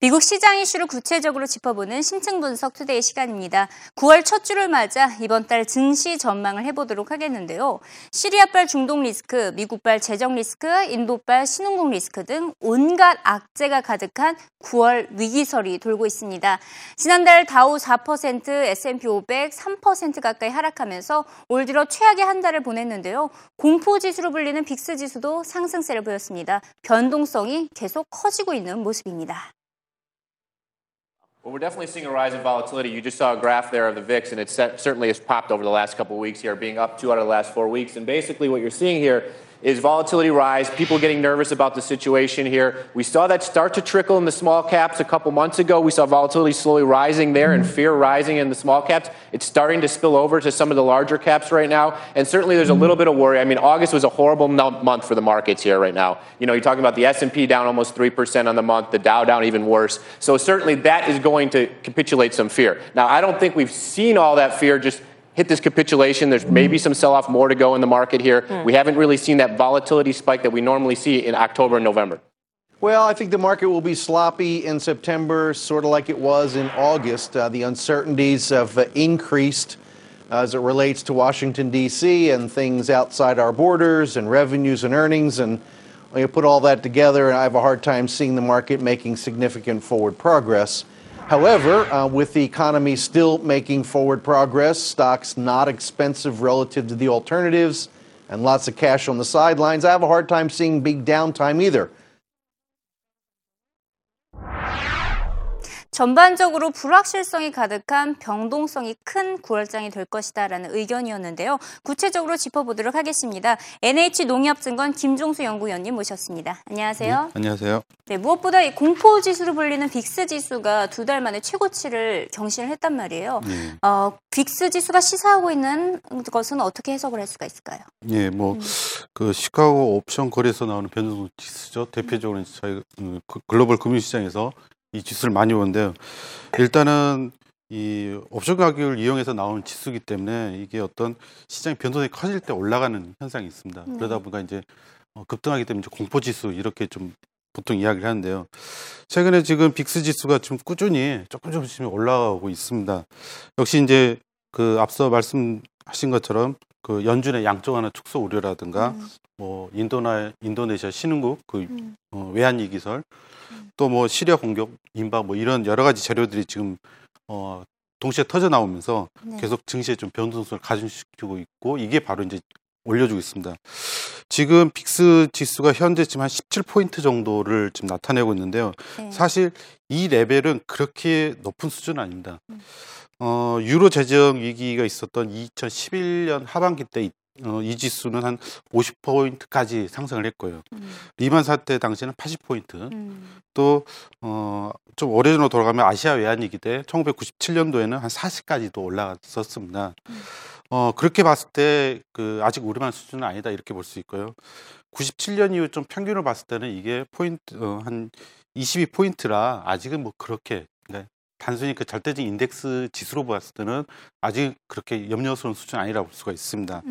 미국 시장 이슈를 구체적으로 짚어보는 심층 분석 투데이 시간입니다. 9월 첫 주를 맞아 이번 달 증시 전망을 해보도록 하겠는데요. 시리아발 중동 리스크, 미국발 재정 리스크, 인도발 신흥국 리스크 등 온갖 악재가 가득한 9월 위기설이 돌고 있습니다. 지난달 다우 4%, S&P 500 3% 가까이 하락하면서 올 들어 최악의 한 달을 보냈는데요. 공포지수로 불리는 빅스 지수도 상승세를 보였습니다. 변동성이 계속 커지고 있는 모습입니다. Well, we're definitely seeing a rise in volatility. You just saw a graph there of the VIX, and it certainly has popped over the last couple of weeks here, being up 2 out of the last 4 weeks. And basically what you're seeing here is volatility rise, people getting nervous about the situation here. We saw that start to trickle in the small caps a couple months ago. We saw volatility slowly rising there and fear rising in the small caps. It's starting to spill over to some of the larger caps right now. And certainly there's a little bit of worry. I mean, August was a horrible month for the markets here right now. You know, you're talking about the S&P down almost 3% on the month, the Dow down even worse. So certainly that is going to capitulate some fear. Now, I don't think we've seen all that fear just hit this capitulation. There's maybe some sell-off more to go in the market here. We haven't really seen that volatility spike that we normally see in October and November. Well, I think the market will be sloppy in September, sort of like it was in August. The uncertainties have increased as it relates to Washington, D.C. and things outside our borders and revenues and earnings. And when you put all that together, I have a hard time seeing the market making significant forward progress. However, with the economy still making forward progress, stocks not expensive relative to the alternatives, and lots of cash on the sidelines, I have a hard time seeing big downtime either. 전반적으로 불확실성이 가득한 변동성이 큰 9월장이 될 것이다라는 의견이었는데요. 구체적으로 짚어보도록 하겠습니다. NH 농협증권 김종수 연구위원님 모셨습니다. 안녕하세요. 네, 안녕하세요. 네, 무엇보다 이 공포지수로 불리는 빅스 지수가 두 달 만에 최고치를 경신을 했단 말이에요. 네. 빅스 지수가 시사하고 있는 것은 어떻게 해석을 할 수가 있을까요? 예, 네, 그 시카고 옵션 거래에서 나오는 변동성 지수죠. 대표적으로 저희 글로벌 금융시장에서 이 지수를 많이 보는데요. 일단은 이 옵션 가격을 이용해서 나오는 지수이기 때문에 이게 어떤 시장의 변동성이 커질 때 올라가는 현상이 있습니다. 그러다 보니까 이제 급등하기 때문에 공포지수 이렇게 좀 보통 이야기를 하는데요. 최근에 지금 빅스 지수가 지금 꾸준히 조금씩 올라가고 있습니다. 역시 이제 그 앞서 말씀하신 것처럼 그 연준의 양적 완화 축소 우려라든가 뭐 인도네시아 신흥국 그 외환 위기설 또 뭐 시리아 공격, 인박 뭐 이런 여러 가지 재료들이 지금 동시에 터져 나오면서 네. 계속 증시에 좀 변동성을 가중시키고 있고 이게 바로 이제 올려주고 있습니다. 지금 빅스 지수가 현재 지금 한 17포인트 정도를 지금 나타내고 있는데요. 네. 사실 이 레벨은 그렇게 높은 수준은 아닙니다. 유로 재정 위기가 있었던 2011년 하반기 때 이 지수는 한 50포인트까지 상승을 했고요. 리만 사태 당시에는 80포인트. 또 좀 오래전으로 돌아가면 아시아 외환위기 때 1997년도에는 한 40까지도 올라갔었습니다. 그렇게 봤을 때 그 아직 우리만 수준은 아니다 이렇게 볼 수 있고요. 97년 이후 좀 평균을 봤을 때는 이게 포인트 한 22포인트라 아직은 뭐 그렇게 단순히 그 절대적 인덱스 지수로 봤을 때는 아직 그렇게 염려스러운 수준은 아니라고 볼 수가 있습니다.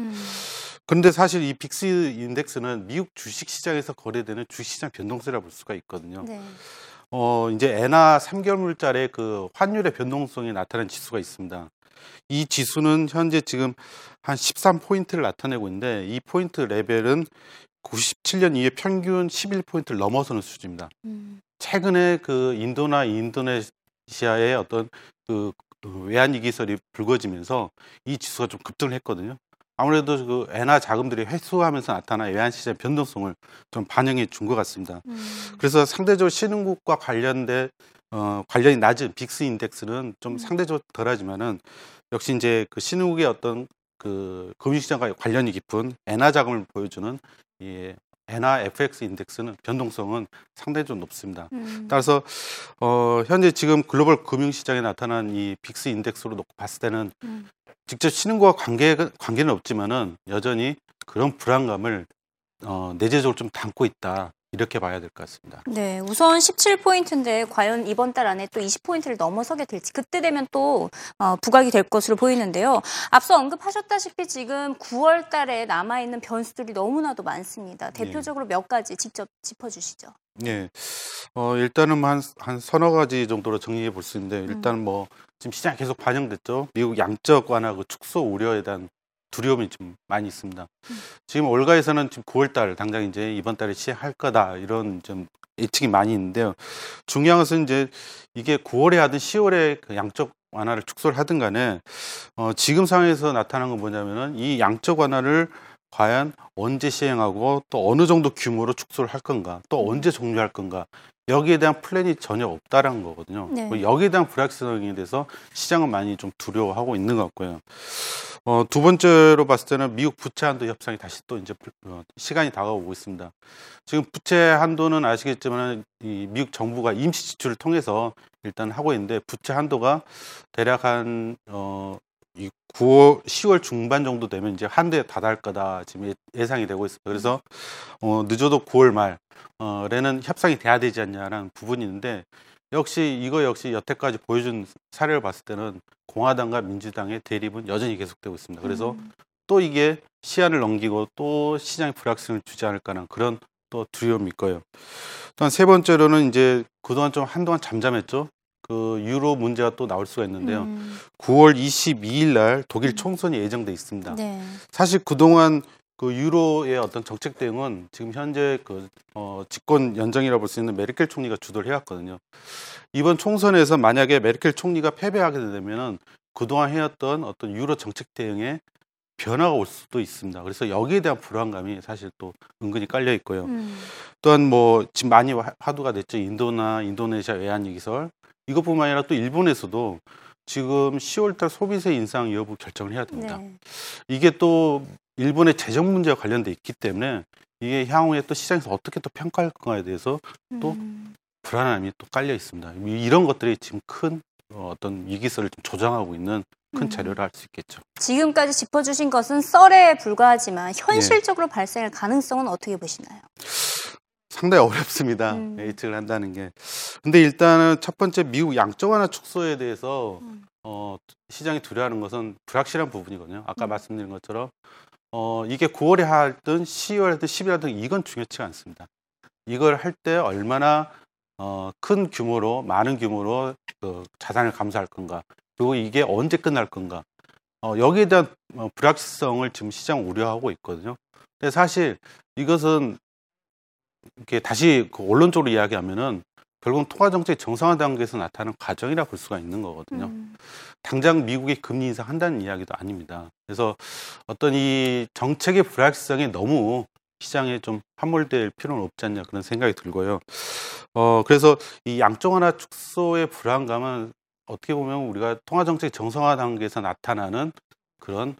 그런데 사실 이 빅스 인덱스는 미국 주식시장에서 거래되는 주식시장 변동성이라고 볼 수가 있거든요. 네. 이제 엔화 3개월물짜리 그 환율의 변동성이 나타나는 지수가 있습니다. 이 지수는 현재 지금 한 13포인트를 나타내고 있는데 이 포인트 레벨은 97년 이후에 평균 11포인트를 넘어서는 수준입니다. 최근에 그 인도나 인도네시아의 어떤 그 외환 위기설이 불거지면서 이 지수가 좀 급등을 했거든요. 아무래도 그 엔화 자금들이 회수하면서 나타난 외환 시장 변동성을 좀 반영해 준 것 같습니다. 그래서 상대적으로 신흥국과 관련된 관련이 낮은 빅스 인덱스는 좀 상대적으로 덜하지만은 역시 이제 그 신흥국의 어떤 그 금융시장과 관련이 깊은 엔화 자금을 보여주는 이 엔화 FX 인덱스는 변동성은 상대적으로 높습니다. 따라서 현재 지금 글로벌 금융시장에 나타난 이 빅스 인덱스로 놓고 봤을 때는 직접 신흥국과 관계는 없지만은 여전히 그런 불안감을 내재적으로 좀 담고 있다. 이렇게 봐야 될 것 같습니다. 네, 우선 17포인트인데 과연 이번 달 안에 또 20포인트를 넘어서게 될지 그때 되면 또 부각이 될 것으로 보이는데요. 앞서 언급하셨다시피 지금 9월 달에 남아있는 변수들이 너무나도 많습니다. 대표적으로 몇 가지 직접 짚어주시죠. 네. 일단은 한 서너 가지 정도로 정리해 볼 수 있는데, 일단 뭐 지금 시장에 계속 반영됐죠. 미국 양적 완화 그 축소 우려에 대한 두려움이 좀 많이 있습니다. 지금 월가에서는 지금 9월달 당장 이제 이번 달에 시행할 거다 이런 좀 예측이 많이 있는데요. 중요한 것은 이제 이게 9월에 하든 10월에 그 양적 완화를 축소를 하든 간에 지금 상황에서 나타난 건 뭐냐면은 이 양적 완화를 과연 언제 시행하고 또 어느 정도 규모로 축소를 할 건가, 또 언제 종료할 건가, 여기에 대한 플랜이 전혀 없다라는 거거든요. 네. 여기에 대한 불확실성에 대해서 시장은 많이 좀 두려워하고 있는 것 같고요. 두 번째로 봤을 때는 미국 부채 한도 협상이 다시 또 이제 시간이 다가오고 있습니다. 지금 부채 한도는 아시겠지만 이 미국 정부가 임시 지출을 통해서 일단 하고 있는데, 부채 한도가 대략 한 10월 중반 정도 되면 이제 한도에 다다를 거다 지금 예상이 되고 있습니다. 그래서 늦어도 9월 말에는 협상이 돼야 되지 않냐라는 부분이 있는데, 역시 이거 역시 여태까지 보여준 사례를 봤을 때는 공화당과 민주당의 대립은 여전히 계속되고 있습니다. 그래서 또 이게 시한을 넘기고 또 시장에 불확실성을 주지 않을까라는 그런 또 두려움이 있고요. 또한 세 번째로는 이제 그동안 좀 한동안 잠잠했죠. 그 유로 문제가 또 나올 수가 있는데요. 9월 22일 날 독일 총선이 예정돼 있습니다. 네. 사실 그동안 그 유로의 어떤 정책 대응은 지금 현재 그 집권 연장이라 볼 수 있는 메르켈 총리가 주도를 해왔거든요. 이번 총선에서 만약에 메르켈 총리가 패배하게 되면은 그동안 해왔던 어떤 유로 정책 대응에 변화가 올 수도 있습니다. 그래서 여기에 대한 불안감이 사실 또 은근히 깔려 있고요. 또한 뭐 지금 많이 화두가 됐죠. 인도나 인도네시아 외환 위기설. 이것뿐만 아니라 또 일본에서도 지금 10월달 소비세 인상 여부 결정을 해야 됩니다. 네. 이게 또 일본의 재정 문제와 관련돼 있기 때문에 이게 향후에 또 시장에서 어떻게 또 평가할 건가에 대해서 또 불안함이 또 깔려 있습니다. 이런 것들이 지금 큰 어떤 위기설을 좀 조장하고 있는 큰 자료를 할 수 있겠죠. 지금까지 짚어주신 것은 썰에 불과하지만 현실적으로 네. 발생할 가능성은 어떻게 보시나요? 상당히 어렵습니다. 예측을 한다는 게. 근데 일단은 첫 번째 미국 양적 완화 축소에 대해서 시장이 두려워하는 것은 불확실한 부분이거든요. 아까 말씀드린 것처럼 이게 9월에 하든 10월에 하든 11월에 하든 이건 중요치가 않습니다. 이걸 할 때 얼마나 큰 규모로, 많은 규모로 그 자산을 감소할 건가, 그리고 이게 언제 끝날 건가, 여기에 대한 불확실성을 지금 시장 우려하고 있거든요. 근데 사실 이것은 이렇게 다시 그 언론적으로 이야기하면은 결국 통화정책 정상화 단계에서 나타나는 과정이라 볼 수가 있는 거거든요. 당장 미국이 금리 인상한다는 이야기도 아닙니다. 그래서 어떤 이 정책의 불확실성이 너무 시장에 좀 함몰될 필요는 없지 않냐 그런 생각이 들고요. 그래서 이 양적 완화 축소의 불안감은 어떻게 보면 우리가 통화정책 정상화 단계에서 나타나는 그런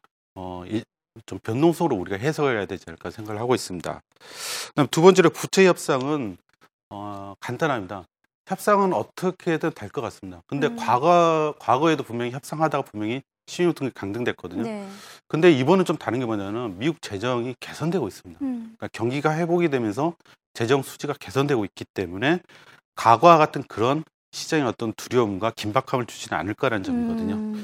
좀 변동성으로 우리가 해석을 해야 되지 않을까 생각을 하고 있습니다. 그다음 두 번째로 부채 협상은 간단합니다. 협상은 어떻게든 될 것 같습니다. 근데 과거에도 분명히 협상하다가 분명히 신용등급이 강등됐거든요. 네. 근데 이번은 좀 다른 게 뭐냐면 미국 재정이 개선되고 있습니다. 그러니까 경기가 회복이 되면서 재정 수지가 개선되고 있기 때문에 과거와 같은 그런 시장의 어떤 두려움과 긴박함을 주지는 않을 거라는 점이거든요.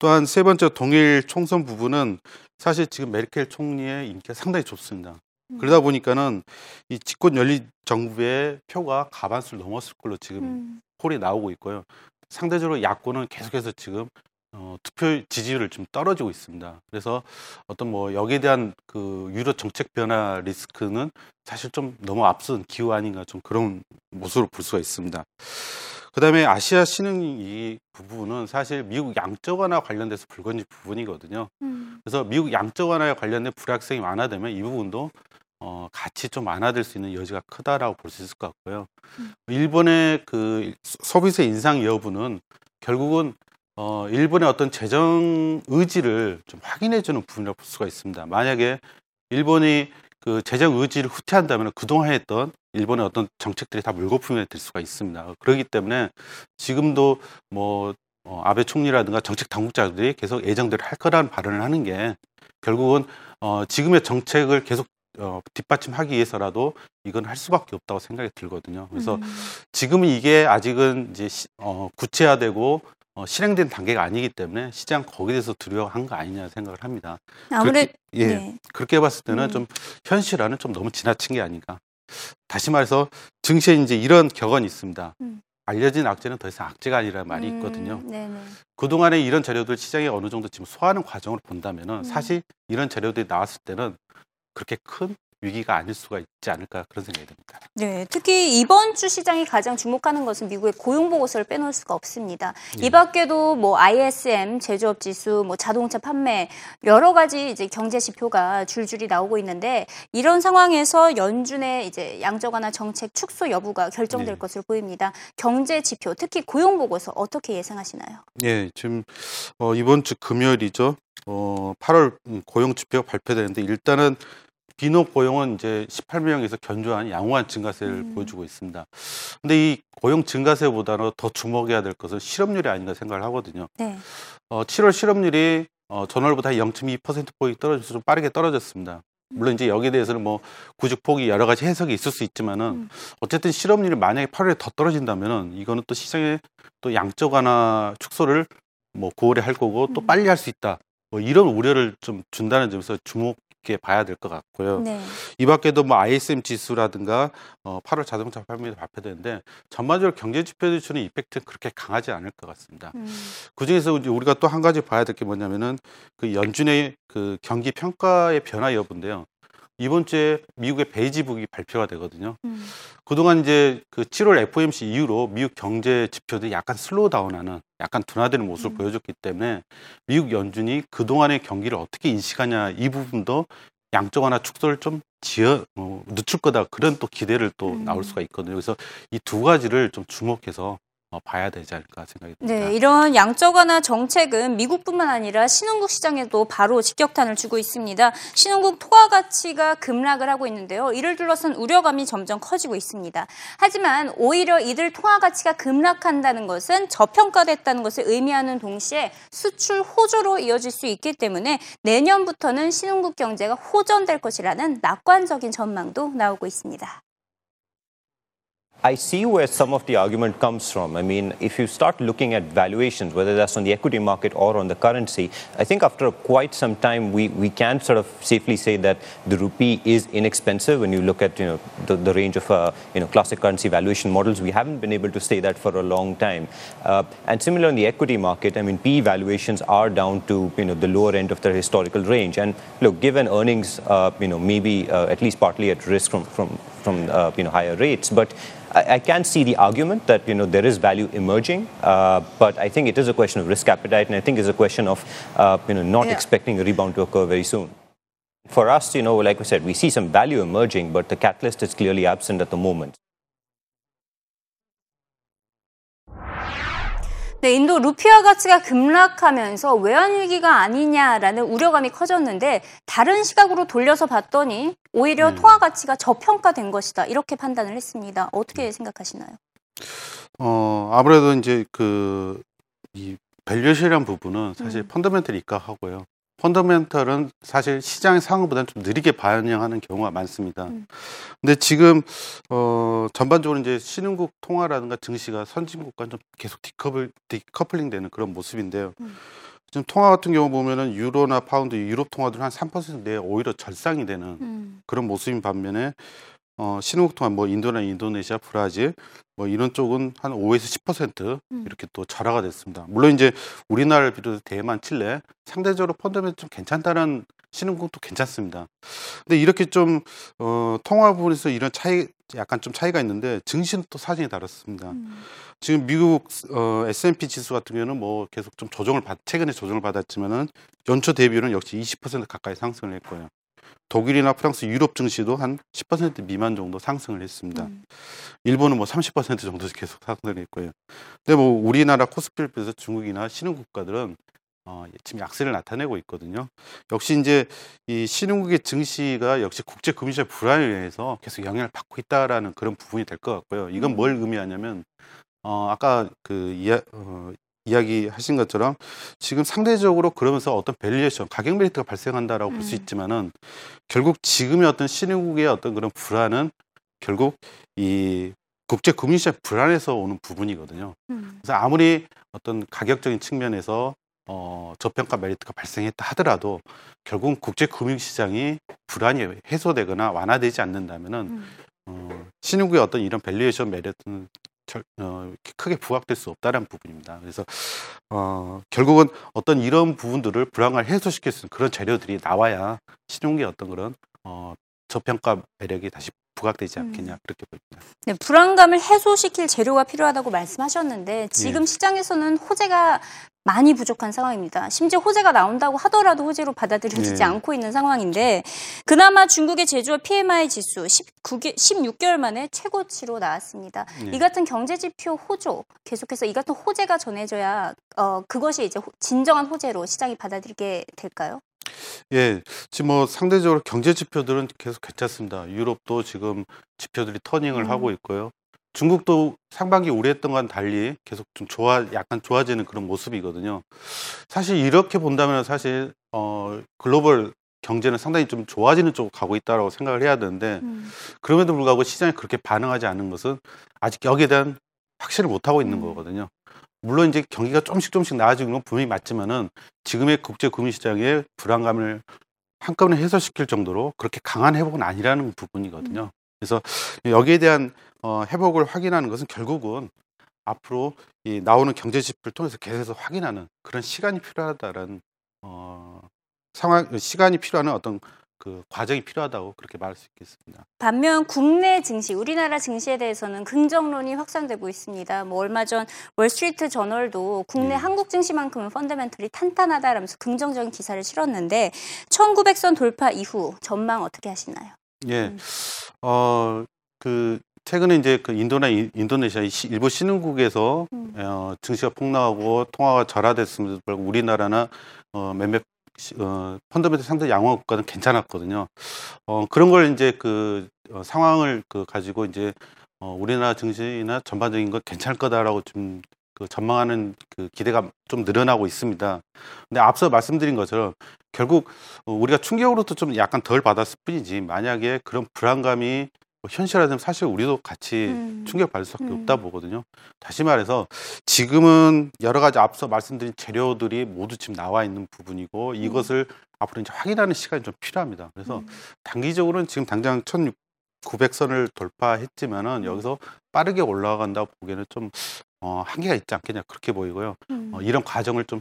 또한 세 번째 동일 총선 부분은 사실 지금 메르켈 총리의 인기가 상당히 좁습니다. 그러다 보니까는 이 집권 연립 정부의 표가 과반수를 넘었을 걸로 지금 콜이 나오고 있고요. 상대적으로 야권은 계속해서 지금 투표 지지율을 좀 떨어지고 있습니다. 그래서 어떤 뭐 여기에 대한 그 유로 정책 변화 리스크는 사실 좀 너무 앞선 기후 아닌가 좀 그런 모습으로 볼 수가 있습니다. 그다음에 아시아 신흥이 부분은 사실 미국 양적 완화 관련돼서 불건지 부분이거든요. 그래서 미국 양적 완화에 관련된 불확실성이 완화되면 이 부분도 같이 좀 완화될 수 있는 여지가 크다라고 볼 수 있을 것 같고요. 일본의 그 소비세 인상 여부는 결국은 일본의 어떤 재정 의지를 좀 확인해주는 부분이라고 볼 수가 있습니다. 만약에 일본이 그 재정 의지를 후퇴한다면 그동안 했던 일본의 어떤 정책들이 다 물거품이 될 수가 있습니다. 그렇기 때문에 지금도 뭐 아베 총리라든가 정책 당국자들이 계속 예정대로 할 거라는 발언을 하는 게 결국은 지금의 정책을 계속 뒷받침하기 위해서라도 이건 할 수밖에 없다고 생각이 들거든요. 그래서 지금은 이게 아직은 이제 구체화되고 실행된 단계가 아니기 때문에 시장 거기에 대해서 두려워한 거 아니냐 생각을 합니다. 아무래도 그렇게 봤을 때는 좀 현실화는 좀 너무 지나친 게 아닌가 다시 말해서 증시에 이제 이런 격언이 있습니다. 알려진 악재는 더 이상 악재가 아니라는 말이 있거든요. 네네. 그동안에 이런 자료들 시장이 어느 정도 지금 소화하는 과정을 본다면은 사실 이런 자료들이 나왔을 때는 그렇게 큰 위기가 아닐 수가 있지 않을까 그런 생각이 듭니다. 네, 특히 이번 주 시장이 가장 주목하는 것은 미국의 고용 보고서를 빼놓을 수가 없습니다. 네. 이 밖에도 뭐 ISM 제조업 지수, 뭐 자동차 판매 여러 가지 이제 경제 지표가 줄줄이 나오고 있는데 이런 상황에서 연준의 이제 양적 완화 정책 축소 여부가 결정될 네. 것으로 보입니다. 경제 지표, 특히 고용 보고서 어떻게 예상하시나요? 네, 지금 이번 주 금요일이죠. 8월 고용 지표가 발표되는데 일단은 비농 고용은 이제 18명에서 견조한 양호한 증가세를 보여주고 있습니다. 근데 이 고용 증가세보다는 더 주목해야 될 것은 실업률이 아닌가 생각을 하거든요. 네. 7월 실업률이 전월보다 0.2%포인트 떨어져서 좀 빠르게 떨어졌습니다. 물론 이제 여기에 대해서는 뭐 구직폭이 여러 가지 해석이 있을 수 있지만은 어쨌든 실업률이 만약에 8월에 더 떨어진다면은 이거는 또 시장의 또 양적 완화 축소를 뭐 9월에 할 거고 또 빨리 할 수 있다. 뭐 이런 우려를 좀 준다는 점에서 주목 봐야 될 것 같고요. 네. 이 밖에도 뭐 ISM 지수라든가 8월 자동차 판매도 발표되는데 전반적으로 경제 지표들이 주는 이펙트는 그렇게 강하지 않을 것 같습니다. 그중에서 우리가 또 한 가지 봐야 될 게 뭐냐면은 그 연준의 그 경기 평가의 변화 여부인데요. 이번 주에 미국의 베이지북이 발표가 되거든요. 그동안 이제 그 7월 FOMC 이후로 미국 경제 지표들이 약간 슬로우다운하는 약간 둔화되는 모습을 보여줬기 때문에 미국 연준이 그동안의 경기를 어떻게 인식하냐 이 부분도 양적 완화 축소를 좀 늦출 거다 그런 또 기대를 또 나올 수가 있거든요. 그래서 이 두 가지를 좀 주목해서 봐야 되지 않을까 생각이 듭니다. 네, 이런 양적 완화 정책은 미국뿐만 아니라 신흥국 시장에도 바로 직격탄을 주고 있습니다. 신흥국 통화 가치가 급락을 하고 있는데요. 이를 둘러싼 우려감이 점점 커지고 있습니다. 하지만 오히려 이들 통화 가치가 급락한다는 것은 저평가됐다는 것을 의미하는 동시에 수출 호조로 이어질 수 있기 때문에 내년부터는 신흥국 경제가 호전될 것이라는 낙관적인 전망도 나오고 있습니다. I see where some of the argument comes from. I mean, if you start looking at valuations, whether that's on the equity market or on the currency, I think after quite some time, we can sort of safely say that the rupee is inexpensive. When you look at, you know, the range of, classic currency valuation models, we haven't been able to say that for a long time. And similar on the equity market, I mean, PE valuations are down to, the lower end of their historical range. And look, given earnings, maybe at least partly at risk from higher rates, but I can see the argument that, there is value emerging, but I think it is a question of risk appetite, and I think it's a question of, not expecting a rebound to occur very soon. For us, like we said, we see some value emerging, but the catalyst is clearly absent at the moment. 네, 인도 루피아 가치가 급락하면서 외환위기가 아니냐라는 우려감이 커졌는데 다른 시각으로 돌려서 봤더니 오히려 통화 가치가 저평가된 것이다. 이렇게 판단을 했습니다. 어떻게 생각하시나요? 아무래도 이제 이 밸류에이션이라는 부분은 사실 펀더멘털이 입각하고요. 펀더멘털은 사실 시장의 상황보다는 좀 느리게 반영하는 경우가 많습니다. 근데 지금 전반적으로 이제 신흥국 통화라든가 증시가 선진국과 좀 계속 디커플링되는 그런 모습인데요. 지금 통화 같은 경우 보면은 유로나 파운드, 유럽 통화들은 한 3% 내에 오히려 절상이 되는 그런 모습인 반면에 신흥국 통화 뭐 인도나 인도네시아, 브라질 뭐 이런 쪽은 한 5에서 10% 이렇게 또 절하가 됐습니다. 물론 이제 우리나라를 비롯해 대만, 칠레 상대적으로 펀더멘털 좀 괜찮다는 신흥국도 괜찮습니다. 근데 이렇게 좀 통화 부분에서 이런 약간 차이가 있는데 증시는 또 사진이 다릅니다. 지금 미국 S&P 지수 같은 경우는 뭐 계속 좀 최근에 조정을 받았지만은 연초 대비로는 역시 20% 가까이 상승을 했고요. 독일이나 프랑스, 유럽 증시도 한 10% 미만 정도 상승을 했습니다. 일본은 뭐 30% 정도 계속 상승을 했고요. 근데 뭐 우리나라 코스피를 빼서 중국이나 신흥국가들은 지금 약세를 나타내고 있거든요. 역시 이제 이 신흥국의 증시가 역시 국제 금융시장 불안에 의해서 계속 영향을 받고 있다라는 그런 부분이 될 것 같고요. 이건 뭘 의미하냐면 아까 이야기하신 것처럼 지금 상대적으로 그러면서 어떤 밸류에이션, 가격 메리트가 발생한다라고 볼 수 있지만은 결국 지금의 어떤 신흥국의 어떤 그런 불안은 결국 이 국제 금융시장 불안에서 오는 부분이거든요. 그래서 아무리 어떤 가격적인 측면에서 저평가 메리트가 발생했다 하더라도 결국은 국제 금융시장이 불안이 해소되거나 완화되지 않는다면은 신흥국의 어떤 이런 밸류에이션 메리트는 크게 부각될 수 없다는 부분입니다. 그래서 결국은 어떤 이런 부분들을 불황을 해소시킬 수 있는 그런 재료들이 나와야 신용의 어떤 그런 저평가 매력이 다시 부각되지 않겠냐 그렇게 보입니다. 네, 불안감을 해소시킬 재료가 필요하다고 말씀하셨는데 지금 예. 시장에서는 호재가 많이 부족한 상황입니다. 심지어 호재가 나온다고 하더라도 호재로 받아들여지지 예. 않고 있는 상황인데 그나마 중국의 제조업 PMI 지수 16개월 만에 최고치로 나왔습니다. 예. 이 같은 경제지표 호조 계속해서 이 같은 호재가 전해져야 그것이 이제 진정한 호재로 시장이 받아들이게 될까요? 예, 지금 뭐 상대적으로 경제 지표들은 계속 괜찮습니다. 유럽도 지금 지표들이 터닝을 하고 있고요. 중국도 상반기 우려했던과는 달리 계속 좀 약간 좋아지는 그런 모습이거든요. 사실 이렇게 본다면 사실 글로벌 경제는 상당히 좀 좋아지는 쪽으로 가고 있다라고 생각을 해야 되는데 그럼에도 불구하고 시장이 그렇게 반응하지 않는 것은 아직 여기에 대한 확신을 못 하고 있는 거거든요. 물론 이제 경기가 조금씩 나아지는 건 분명히 맞지만은 지금의 국제 금융 시장의 불안감을 한꺼번에 해소시킬 정도로 그렇게 강한 회복은 아니라는 부분이거든요. 그래서 여기에 대한 회복을 확인하는 것은 결국은 앞으로 이 나오는 경제 지표를 통해서 계속해서 확인하는 그런 시간이 필요하다는 시간이 필요한 어떤 그 과정이 필요하다고 그렇게 말할 수 있겠습니다. 반면 국내 증시, 우리나라 증시에 대해서는 긍정론이 확산되고 있습니다. 뭐 얼마 전 월스트리트 저널도 국내 네. 한국 증시만큼은 펀더멘털이 탄탄하다라면서 긍정적인 기사를 실었는데 1900선 돌파 이후 전망 어떻게 하시나요? 예, 최근에 이제 그 인도네시아, 일부 신흥국에서 증시가 폭락하고 통화가 절하됐음에도 불구하고 우리나라나 몇몇 펀더멘털 상대 양호한 국가는 괜찮았거든요. 그런 걸 이제 상황을 가지고 이제 우리나라 증시나 전반적인 건 괜찮을 거다라고 좀 전망하는 기대가 좀 늘어나고 있습니다. 근데 앞서 말씀드린 것처럼 결국 우리가 충격으로도 좀 약간 덜 받았을 뿐이지 만약에 그런 불안감이 현실화되면 사실 우리도 같이 충격받을 수밖에 없다 보거든요. 다시 말해서 지금은 여러 가지 앞서 말씀드린 재료들이 모두 지금 나와 있는 부분이고 이것을 앞으로 이제 확인하는 시간이 좀 필요합니다. 그래서 단기적으로는 지금 당장 1900선을 돌파했지만은 여기서 빠르게 올라간다고 보기에는 좀 한계가 있지 않겠냐 그렇게 보이고요. 이런 과정을 좀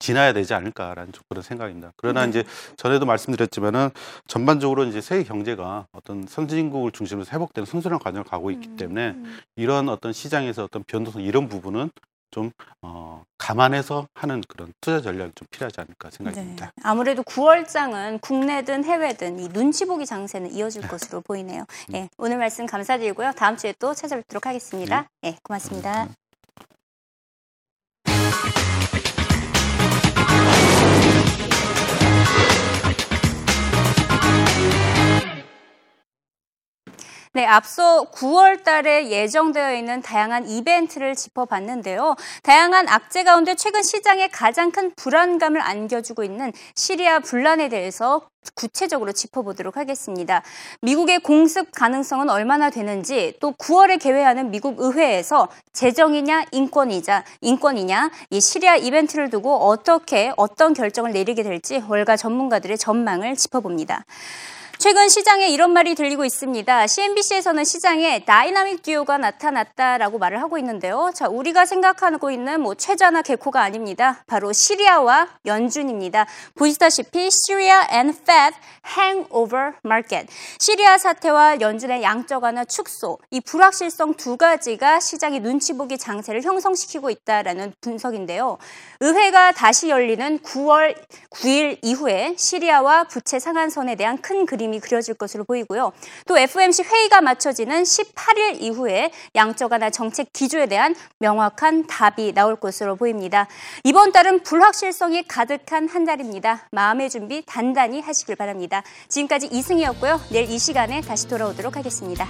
지나야 되지 않을까라는 그런 생각입니다. 그러나 이제 전에도 말씀드렸지만은 전반적으로 이제 세계 경제가 어떤 선진국을 중심으로 회복되는 순수한 과정을 가고 있기 때문에 이런 어떤 시장에서 어떤 변동성 이런 부분은 좀 감안해서 하는 그런 투자 전략이 좀 필요하지 않을까 생각입니다. 네. 아무래도 9월장은 국내든 해외든 이 눈치 보기 장세는 이어질 것으로 보이네요. 네, 오늘 말씀 감사드리고요. 다음 주에 또 찾아뵙도록 하겠습니다. 네, 고맙습니다. 감사합니다. 네, 앞서 9월 달에 예정되어 있는 다양한 이벤트를 짚어봤는데요. 다양한 악재 가운데 최근 시장에 가장 큰 불안감을 안겨주고 있는 시리아 분란에 대해서 구체적으로 짚어보도록 하겠습니다. 미국의 공습 가능성은 얼마나 되는지 또 9월에 개회하는 미국 의회에서 재정이냐 인권이냐 이 시리아 이벤트를 두고 어떤 결정을 내리게 될지 월가 전문가들의 전망을 짚어봅니다. 최근 시장에 이런 말이 들리고 있습니다. CNBC에서는 시장에 다이나믹 듀오가 나타났다라고 말을 하고 있는데요. 자, 우리가 생각하고 있는 최자나 개코가 아닙니다. 바로 시리아와 연준입니다. 보시다시피 Syria and Fed Hangover Market. 시리아 사태와 연준의 양적 완화 축소, 이 불확실성 두 가지가 시장의 눈치 보기 장세를 형성시키고 있다라는 분석인데요. 의회가 다시 열리는 9월 9일 이후에 시리아와 부채 상한선에 대한 큰 그림 이 그려질 것으로 보이고요. 또 FOMC 회의가 마쳐지는 18일 이후에 양적 완화 정책 기조에 대한 명확한 답이 나올 것으로 보입니다. 이번 달은 불확실성이 가득한 한 달입니다. 마음의 준비 단단히 하시길 바랍니다. 지금까지 이승희였고요. 내일 이 시간에 다시 돌아오도록 하겠습니다.